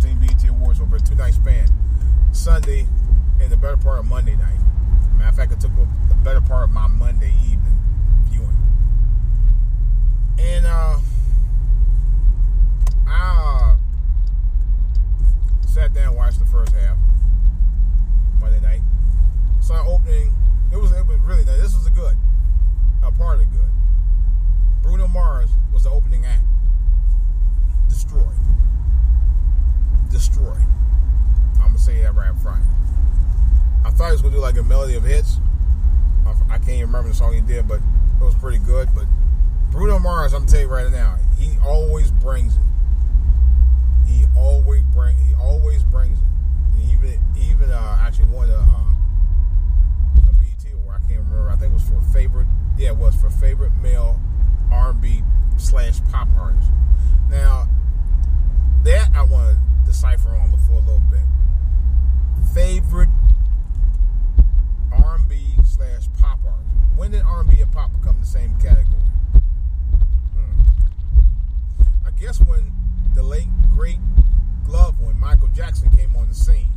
2017 BET Awards over a two-night span, Sunday and the better part of Monday night. Matter of fact, I took the better part of my Monday evening viewing. And I sat down and watched the first half Monday night. So I opening, it was really nice. This was part of the good. Bruno Mars was the opening act. Destroyed. I'm going to say that right up front. I thought he was going to do like a melody of hits. I can't even remember the song he did, but it was pretty good. But Bruno Mars, I'm going to tell you right now, he always brings it. He always brings it. And even actually won a BET award. I can't remember. I think it was for favorite. Yeah, it was for favorite male R&B / pop artist. Now, that I want to decipher on for a little bit. Favorite R&B / pop artist. When did R&B and pop become the same category? I guess when the late, great glove, when Michael Jackson came on the scene.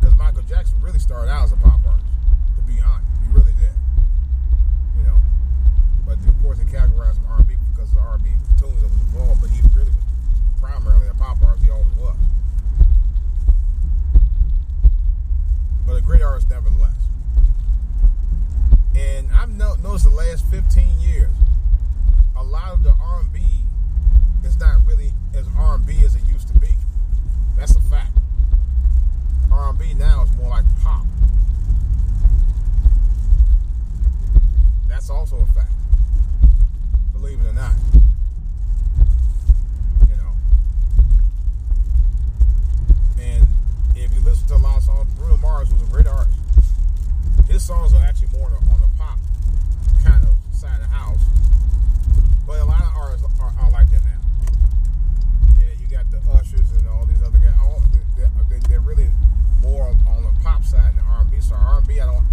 Because Michael Jackson really started out as a pop artist, to be honest. He really did. But of course, they categorized him R&B because of the R&B tunes that was involved. But he really was primarily a pop artist. He always was. But a great artist, nevertheless. And I've noticed the last 15 years, a lot of the R&B is not really as R&B as it used to be. That's a fact. R&B now is more like pop. That's also a fact. Believe it or not. And if you listen to a lot of songs, Bruno Mars was a great artist. His songs are actually more on the pop kind of side of the house. But a lot of artists are like that now. Yeah, you got the Ushers and all these other guys. They're really more on the pop side than R&B. So R&B, I don't...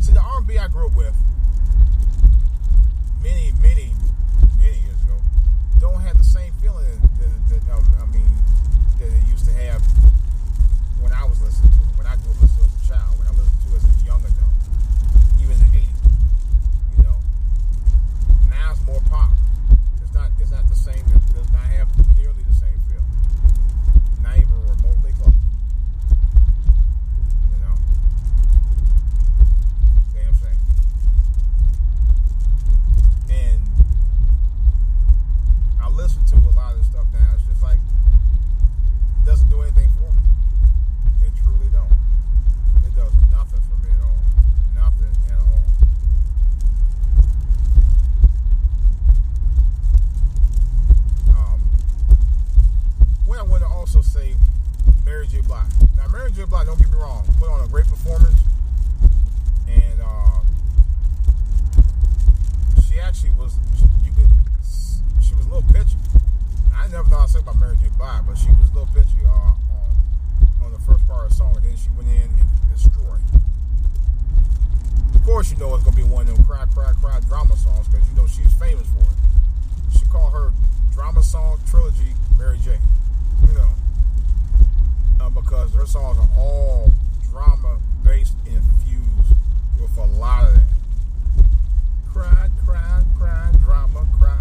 See, the R&B I grew up with many years ago, don't have the same feeling that it used to have when I was listening to it, when I grew up listening to it as a child, when I listened to it as a young adult, even in the 80s, Now it's more pop. It's not the same. It does not have nearly the same feel. Not even remotely close. Damn shame. And I listen to a lot of this stuff now. It's just like, it doesn't do anything for me. It truly don't. It does nothing for me at all. Nothing at all. When I want to also say Mary J. Blige. Now, Mary J. Blige, don't get me wrong, put on a great performance. And she actually was, she was a little pitchy. I never thought I'd say about Mary J. Blige, but she was a little pitchy on the first part of the song, and then she went in and destroyed. Of course, it's going to be one of them cry drama songs, because she's famous for it. She called her drama song trilogy Mary J. Because her songs are all drama-based and infused with a lot of that. Cry, drama, cry, drama, cry.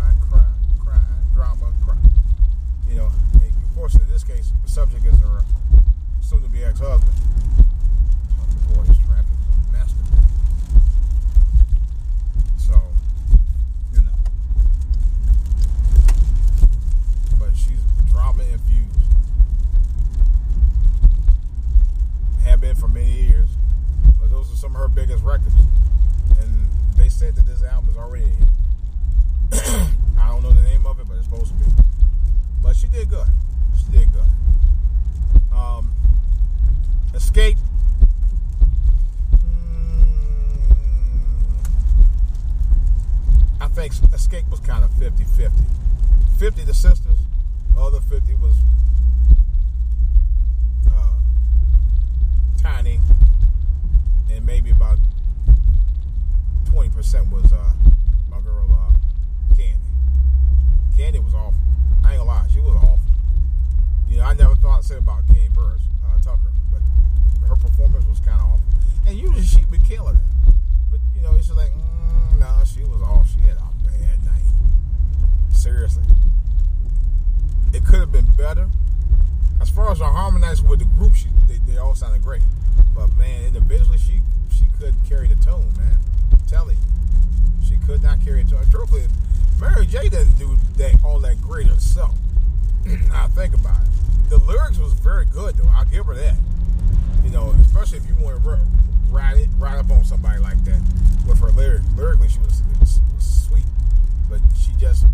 Of course, in this case, the subject is her soon-to-be ex-husband. The boy is trapped in a master. So, but she's drama-infused. Have been for many years, but those are some of her biggest records, and they said that this album is already a hit. I don't know the name of it, but it's supposed to be. But she did good. Escape. I think Escape was kind of 50-50. 50 the sisters, the other 50 was Tiny, and maybe about 20% was my girl Candy. Candy was awful. I ain't gonna lie, she was awful. I'll say about Kane Burris, Tucker, but her performance was kind of awful. And usually she'd be killing it. But, you know, it's just like, no, she was off. She had a bad night. Seriously. It could have been better. As far as her harmonizing with the group, they all sounded great. But, man, individually, she couldn't carry the tone, man. I'm telling you. She could not carry the tone. Truthfully, Mary J. doesn't do all that great herself. Now, think about it. The lyrics was very good, though. I'll give her that. You know, especially if you want to ride up on somebody like that with her lyrics. Lyrically, she was sweet. But she just...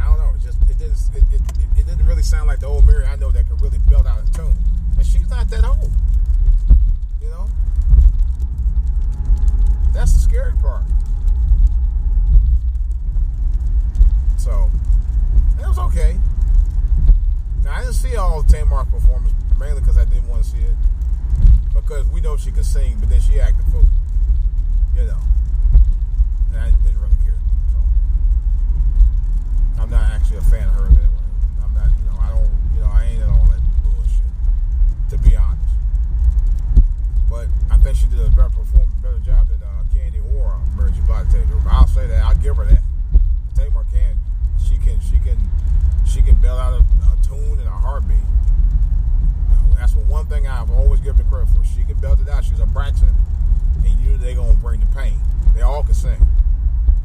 I don't know. It didn't really sound like the old Mary I know that could really belt out a tune. And she's not that old, you know. That's the scary part. So it was okay. Now I didn't see all Tamar's performance mainly because I didn't want to see it because we know she could sing, but then she acted fool, you know. And I didn't really care. I'm not actually a fan of hers anyway. I'm not, you know, I ain't at all that bullshit, to be honest. But I think she did a better job than Candy or Mary J. Blige. I'll say that. I'll give her that. Tamar can. She can bail out a tune in a heartbeat. That's one thing I've always given her credit for. She can belt it out. She's a Braxton, and they gonna bring the pain. They all can sing.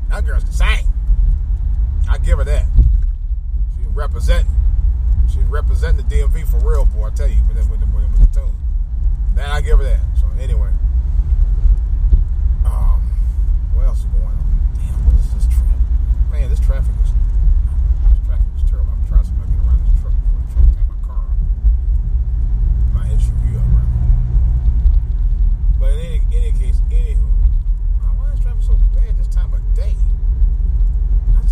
That girl's can sing. I give her that. She's representing the DMV for real, boy. I tell you, with the tune. That I give her that. So anyway, what else is going on? Damn, what is this traffic? Man, this traffic is terrible. I'm trying to get around this truck before the truck got my car up. My SUV up right. But in any case, anywho, why is traffic so bad this time of day?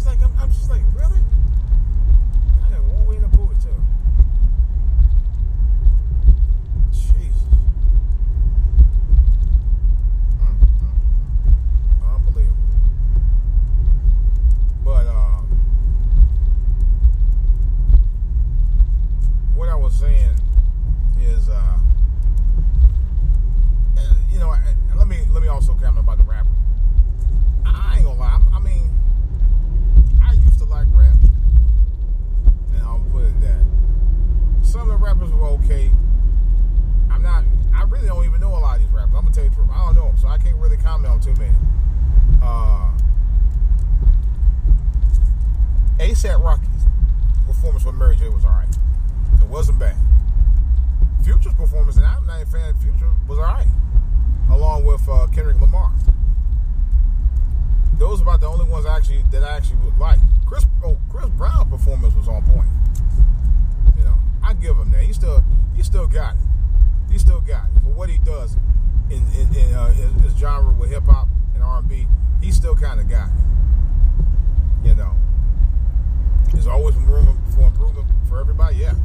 I'm just like, really? I got one way in the booth too. Jesus. Unbelievable. But what I was saying is, you know, let me also comment about the rapper. I ain't gonna lie. I mean, I used to like rap, and I'll put it that. Some of the rappers were okay. I really don't even know a lot of these rappers. I'm gonna tell you the truth. I don't know them, so I can't really comment on too many. A$AP Rocky's performance with Mary J was alright. It wasn't bad. Future's performance, and I'm not a fan of Future, was alright, along with Kendrick Lamar. Those are about the only ones that I actually would like. Chris Brown's performance was on point. You know, I give him that. He still got it. He still got it for what he does in his genre with hip hop and R&B. He still kind of got it. You know, there's always room for improvement for everybody. Yeah,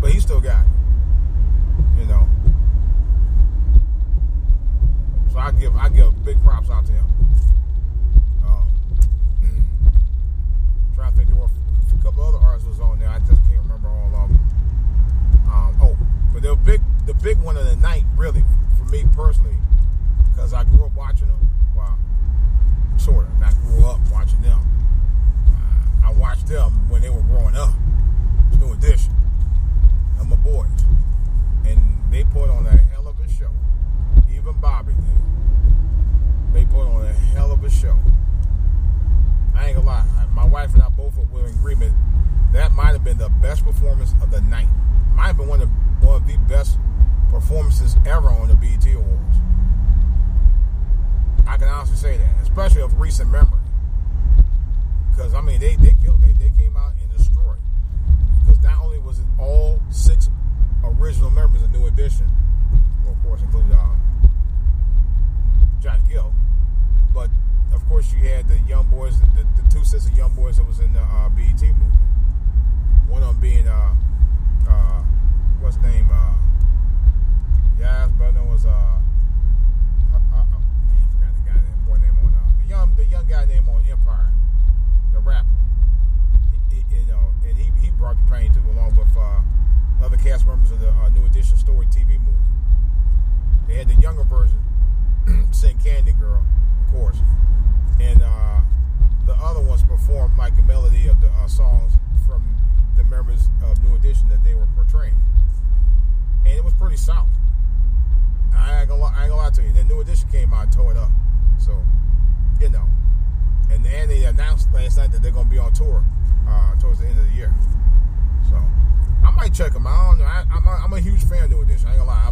but he still got it. You know, so I give big props out to him. I think there were a couple other artists was on there. I just can't remember all of them. But the big one of the night, really, for me personally, because I grew up watching them. Well, sort of. I grew up watching them. I watched them when they were growing up. New Edition. And my boys. And they put on a hell of a show. Even Bobby did. They put on a hell of a show. I ain't gonna lie. My wife and I both were in agreement. That might have been the best performance of the night. Might have been one of the best performances ever on the BET Awards. I can honestly say that, especially of recent memory. Because I mean, they killed. They came out and destroyed. Because not only was it all 6 original members of New Edition, well, of course, including Johnny Gill, but of course, you had the young boys, the 2 sets of young boys that was in the BET movement. One of them being, what's his name? But no, was I forgot the guy name. Boy name on the young guy name on Empire, the rapper. You know, and he brought the pain too, along with other cast members of the New Edition Story TV movie. They had the younger version sing Candy Girl, of course. And the other ones performed like a melody of the songs from the members of New Edition that they were portraying. And it was pretty solid. I ain't gonna lie to you. Then New Edition came out and tore it up. So, you know. And they announced last night that they're going to be on tour towards the end of the year. So, I might check them out. I don't know. I'm a huge fan of New Edition. I ain't gonna lie.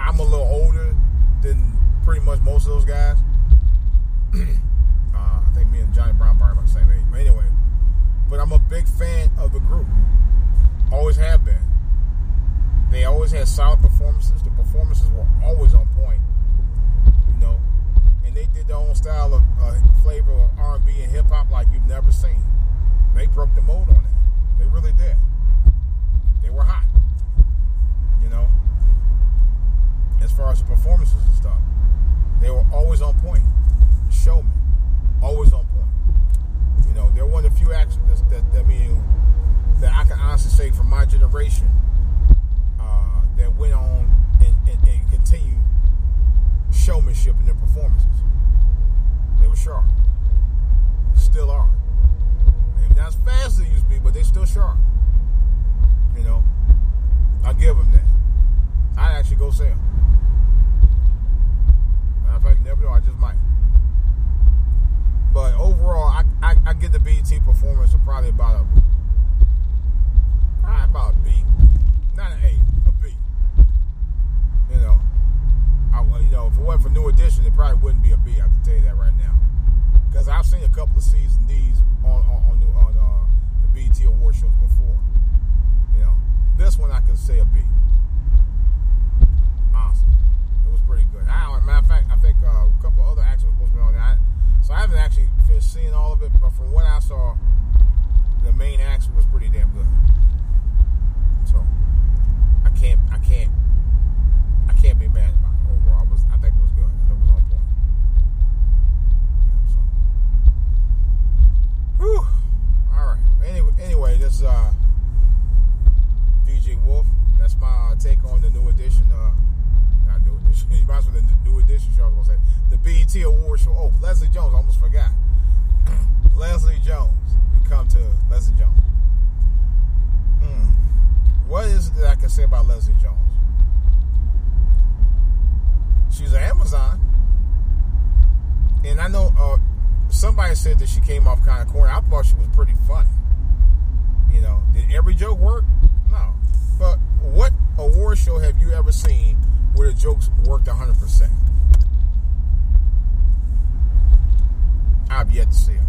I'm a little older than pretty much most of those guys. I think me and Johnny Brown are probably about the same age. But anyway, I'm a big fan of the group. Always have been. They always had solid performances. The performances were always on point, and they did their own style of flavor of R&B and hip-hop like you've never seen. They broke the mold on it. They really did. They were hot, as far as the performances and stuff. They were always on point. Showmen, always on point. They're one of the few acts that I can honestly say from my generation that went on and continued showmanship in their performances. They were sharp. Still are. Maybe not as fast as they used to be, but they're still sharp. I give them that. I'd actually go see them. Matter of fact, you never know, I just might. But overall, I give the BET performance probably about a B. Not an A, a B. If it wasn't for New Edition, it probably wouldn't be a B. I can tell you that right now, because I've seen a couple of C's and D's on the BET Award shows before. This one I can say a B. Awesome, it was pretty good. Matter of fact, I think a couple of other acts were supposed to be on there, so I haven't actually finished seeing all of it. But from what I saw, the main acts was pretty damn good. So I can't be mad about it overall. I think it was good. I think it was on point. So. Whew. All right. Anyway, this is DJ Wolf. That's my take on the New Edition. Not New Edition. You might as well the New Edition show. I was gonna say the BET Awards show. Oh, Leslie Jones. I almost forgot. Leslie Jones. We come to Leslie Jones. What is it that I can say about Leslie Jones? She's an Amazon. And I know somebody said that she came off kind of corny. I thought she was pretty funny. Did every joke work? No. But what award show have you ever seen where the jokes worked 100%? I've yet to see them.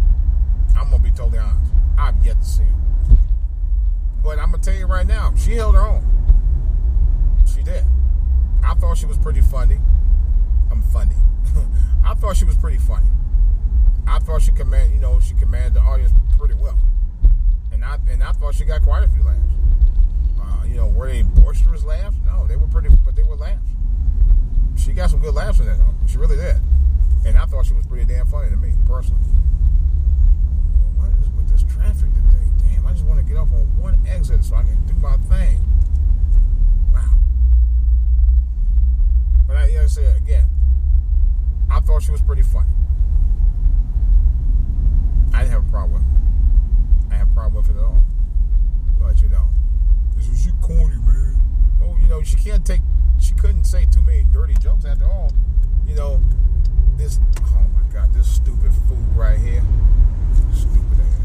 I'm going to be totally honest. I've yet to see them. But I'm going to tell you right now, she held her own. She did. I thought she was pretty funny. I thought she was pretty funny. I thought she commanded the audience pretty well, and I thought she got quite a few laughs. Were they boisterous laughs? No, they were pretty, but they were laughs. She got some good laughs in that. She really did, and I thought she was pretty damn funny to me personally. What is with this traffic today? Damn, I just want to get off on one exit so I can do my thing. Wow. But I say again, I thought she was pretty funny. I didn't have a problem with it. I had a problem with it at all. But this was she corny, man. Well, she couldn't say too many dirty jokes after all. Oh my God, this stupid fool right here. Stupid ass.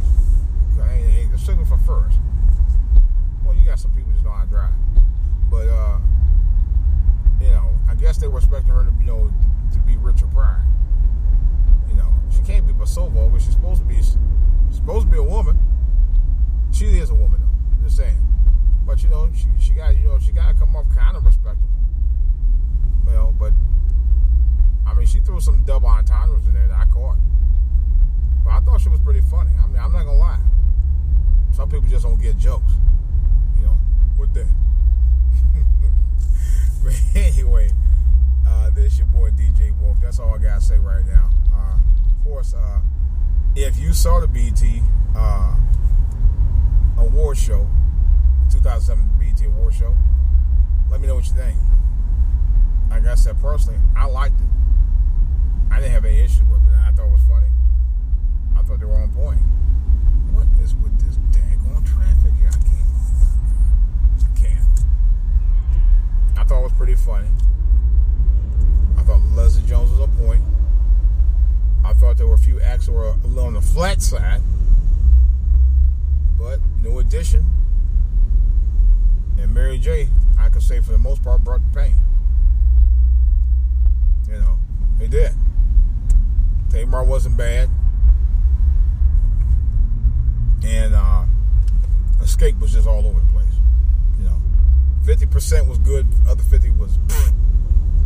I ain't signal for first. Well, you got some people that know how to drive. But I guess they were expecting her to, to be Richard Pryor. She can't be Basova, but she's supposed to be a woman. She is a woman, though. Just saying. But she got to come off kind of respectable. But I mean, she threw some double entendres in there that I caught. But I thought she was pretty funny. I mean, I'm not gonna lie. Some people just don't get jokes. What the? But anyway, this is your boy DJ Wolf. That's all I gotta say right now. Of course, if you saw the BET award show, 2007 BET Awards show. Let me know what you think. Like I said, personally, I liked it. I didn't have any issue with it. I thought it was funny. I thought they were on point. What is with this daggone traffic here? I can't. I thought it was pretty funny. I thought Leslie Jones was on point. I thought there were a few acts that were a little on the flat side. But New Edition and Mary J., I could say for the most part, brought the pain. You know, they did. Tamar wasn't bad. And Escape was just all over the place. You know, 50% was good. The other 50 was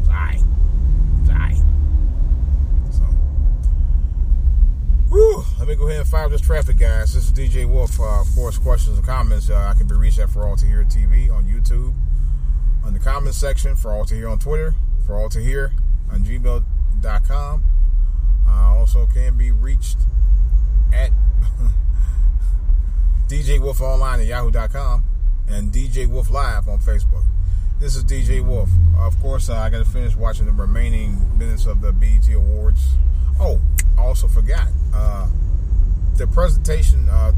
alright. So, whew, let me go ahead and fire up this traffic, guys. This is DJ Wolf. Of course, questions and comments, I can be reached at For All To Hear TV on YouTube, on the comments section, For All To Hear on Twitter, For All To Hear on gmail.com. I also can be reached at DJ Wolf Online at yahoo.com and DJ Wolf Live on Facebook. This is DJ Wolf. Of course, I got to finish watching the remaining minutes of the BET Awards. Oh, I also forgot. The presentation of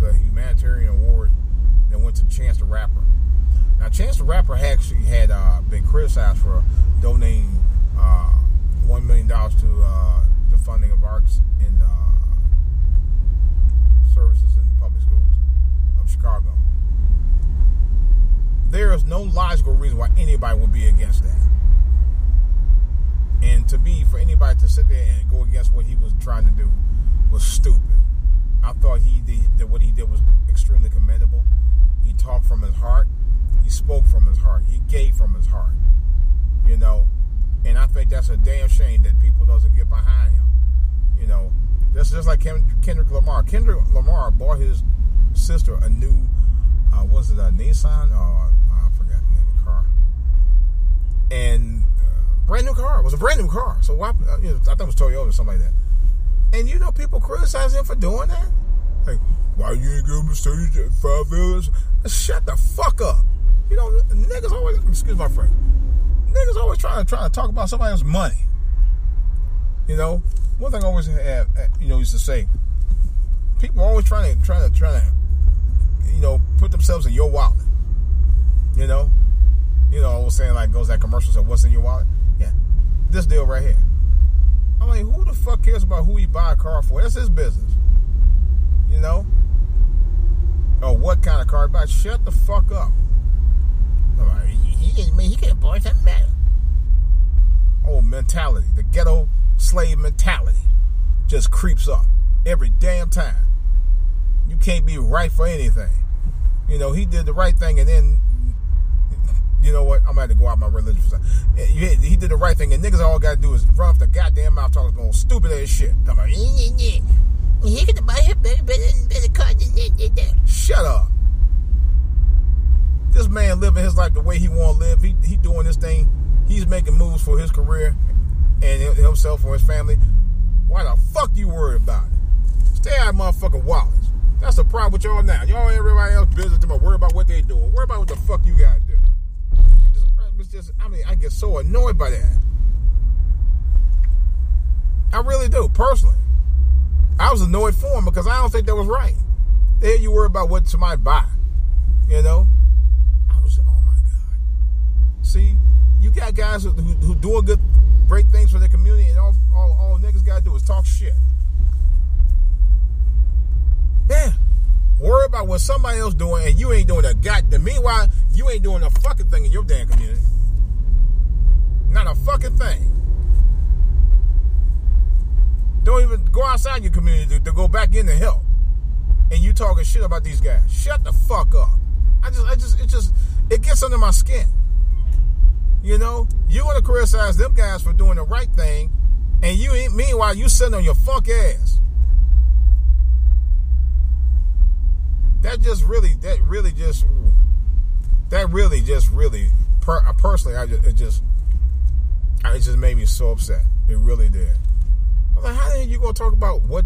the humanitarian award that went to Chance the Rapper. Now, Chance the Rapper actually had been criticized for donating $1 million to the funding of arts in services in the public schools of Chicago. There is no logical reason why anybody would be against that. And to me, for anybody to sit there and go against what he was trying to do was stupid. I thought what he did was extremely commendable. He talked from his heart. He spoke from his heart. He gave from his heart. You know, and I think that's a damn shame that people doesn't get behind him. You know, that's just like Kendrick Lamar. Kendrick Lamar bought his sister a new, was it a Nissan? I forgot the name of the car. And brand new car. It was a brand new car. So why? I thought it was Toyota or something like that. And you know, people criticize him for doing that. Like, why you ain't gonna stage at $5? Shut the fuck up. You know, niggas always, excuse my friend, niggas always trying to talk about somebody else's money. You know, one thing I always have, you know, used to say, people are always trying to you know, put themselves in your wallet. You know, I was saying, like, goes that commercial, said, what's in your wallet? Yeah, this deal right here. I'm like, who the fuck cares about who he buy a car for? That's his business. You know? Or what kind of car he buy? Shut the fuck up. Like, he can't buy something better. Oh, mentality. The ghetto slave mentality just creeps up every damn time. You can't be right for anything. You know, he did the right thing, and then, you know what? I'm going to have to go out my religion for a second. He did the right thing, and niggas all got to do is run off the goddamn mouth talking about stupid ass shit. I'm like, he could buy him better car than that. Shut up. This man living his life the way he want to live. He doing this thing. He's making moves for his career and himself or his family. Why the fuck you worry about it? Stay out of motherfucking wallets. That's the problem with y'all now. Y'all everybody else business to worry about what they doing. Worry about what the fuck you gotta do. I get so annoyed by that. I really do, personally. I was annoyed for him because I don't think that was right. There you worry about what somebody buy. You know? I was, oh my God. See, you got guys who do a good, great things for their community, and all niggas gotta do is talk shit. Yeah. Worry about what somebody else doing, and you ain't doing a goddamn. Meanwhile, you ain't doing a fucking thing in your damn community. Not a fucking thing. Don't even go outside your community to go back in to help. And you talking shit about these guys. Shut the fuck up. It gets under my skin. You know, you want to criticize them guys for doing the right thing, and you ain't. Meanwhile, you sitting on your fuck ass. That really made me so upset. It really did. I'm like, how the hell you gonna talk about what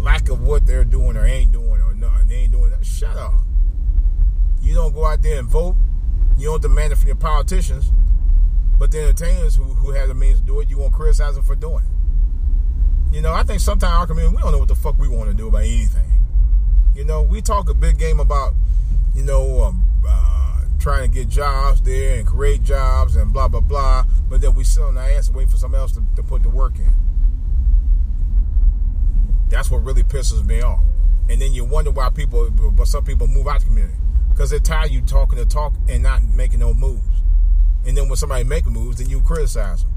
lack of what they're doing or ain't doing or no, they ain't doing that? Shut up. You don't go out there and vote. You don't demand it from your politicians. But the entertainers who have the means to do it, you won't criticize them for doing it. You know, I think sometimes our community, we don't know what the fuck we want to do about anything. You know, we talk a big game about, you know, trying to get jobs there and create jobs and blah, blah, blah. But then we sit on our ass and wait for someone else to put the work in. That's what really pisses me off. And then you wonder why some people move out of the community. Because they're tired of you talking the talk and not making no moves. And then when somebody makes moves, then you criticize them.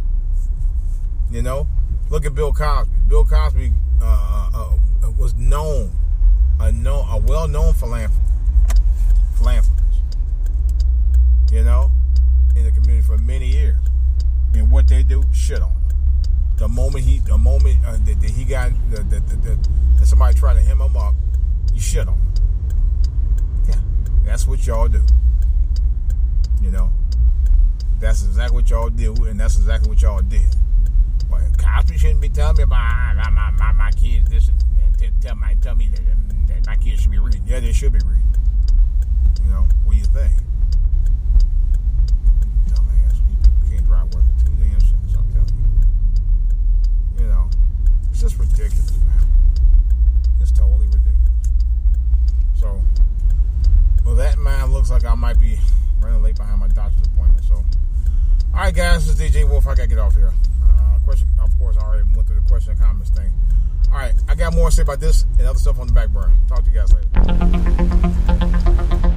You know? Look at Bill Cosby. Bill Cosby was known, a well-known philanthropist. You know? In the community for many years. And what they do, shit on him. The moment somebody tried to hem him up, you shit on him. Yeah. That's what y'all do. You know? That's exactly what y'all do, and that's exactly what y'all did. Well, Cosby shouldn't be telling me about my kids this and tell me that my kids should be reading. Yeah, they should be reading. You know, what do you think? Dumbass, you can't drive worth of 2 damn cents, I'm telling you. You know, it's just ridiculous, man. It's totally ridiculous. So, well, that man looks like I might be running late behind my doctor's appointment, so. Alright guys, this is DJ Wolf. I gotta get off here. Question, of course, I already went through the question and comments thing. Alright, I got more to say about this and other stuff on the back burner. Talk to you guys later.